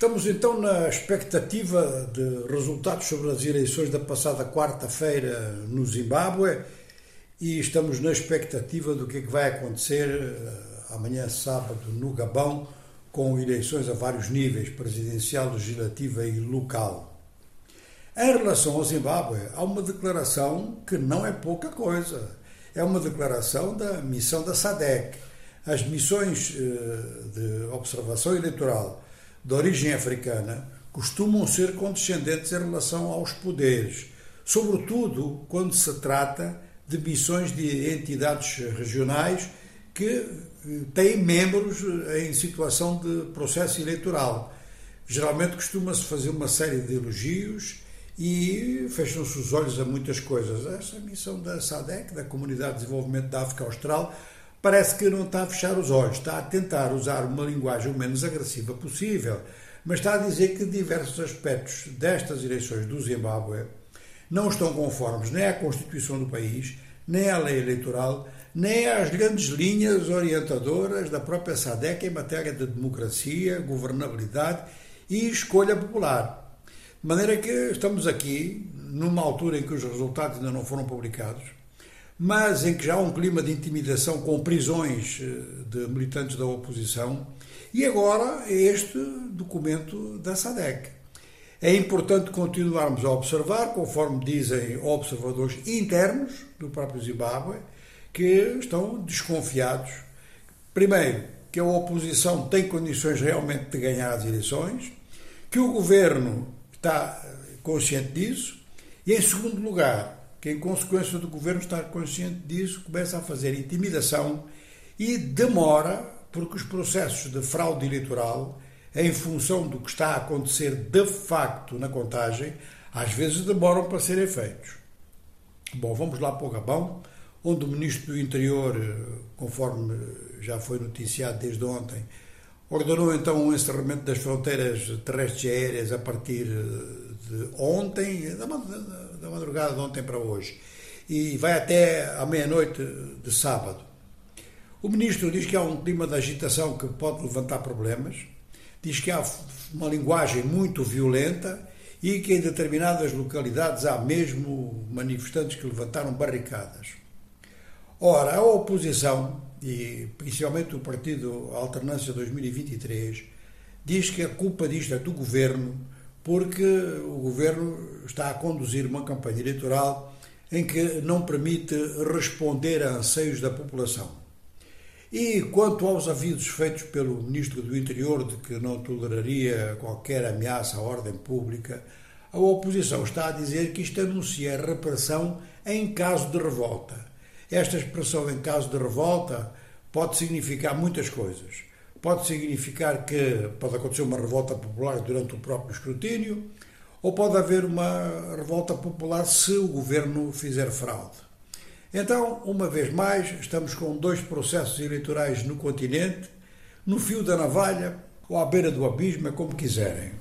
Estamos então na expectativa de resultados sobre as eleições da passada quarta-feira no Zimbábue e estamos na expectativa do que vai acontecer amanhã sábado no Gabão, com eleições a vários níveis, presidencial, legislativa e local. Em relação ao Zimbábue, há uma declaração que não é pouca coisa. É uma declaração da missão da SADC. As missões de observação eleitoral de origem africana costumam ser condescendentes em relação aos poderes, sobretudo quando se trata de missões de entidades regionais que têm membros em situação de processo eleitoral. Geralmente costuma-se fazer uma série de elogios e fecham-se os olhos a muitas coisas. Esta missão da SADC, da Comunidade de Desenvolvimento da África Austral, parece que não está a fechar os olhos, está a tentar usar uma linguagem o menos agressiva possível, mas está a dizer que diversos aspectos destas eleições do Zimbábue não estão conformes nem à Constituição do país, nem à lei eleitoral, nem às grandes linhas orientadoras da própria SADC em matéria de democracia, governabilidade e escolha popular. De maneira que estamos aqui, numa altura em que os resultados ainda não foram publicados, mas em que já há um clima de intimidação com prisões de militantes da oposição, e agora este documento da SADC. É importante continuarmos a observar, conforme dizem observadores internos do próprio Zimbábue, que estão desconfiados, primeiro, que a oposição tem condições realmente de ganhar as eleições, que o governo está consciente disso, e em segundo lugar, que em consequência do governo estar consciente disso, começa a fazer intimidação e demora, porque os processos de fraude eleitoral, em função do que está a acontecer de facto na contagem, às vezes demoram para serem feitos. Bom, vamos lá para o Gabão, onde o Ministro do Interior, conforme já foi noticiado desde ontem, ordenou então o encerramento das fronteiras terrestres e aéreas a partir de ontem, da madrugada de ontem para hoje, e vai até à meia-noite de sábado. O ministro diz que há um clima de agitação que pode levantar problemas, diz que há uma linguagem muito violenta e que em determinadas localidades há mesmo manifestantes que levantaram barricadas. Ora, a oposição, e principalmente o Partido Alternância 2023, diz que a culpa disto é do governo, porque o governo está a conduzir uma campanha eleitoral em que não permite responder a anseios da população. E quanto aos avisos feitos pelo Ministro do Interior de que não toleraria qualquer ameaça à ordem pública, a oposição está a dizer que isto anuncia repressão em caso de revolta. Esta expressão em caso de revolta pode significar muitas coisas. Pode significar que pode acontecer uma revolta popular durante o próprio escrutínio, ou pode haver uma revolta popular se o governo fizer fraude. Então, uma vez mais, estamos com dois processos eleitorais no continente, no fio da navalha ou à beira do abismo, é como quiserem.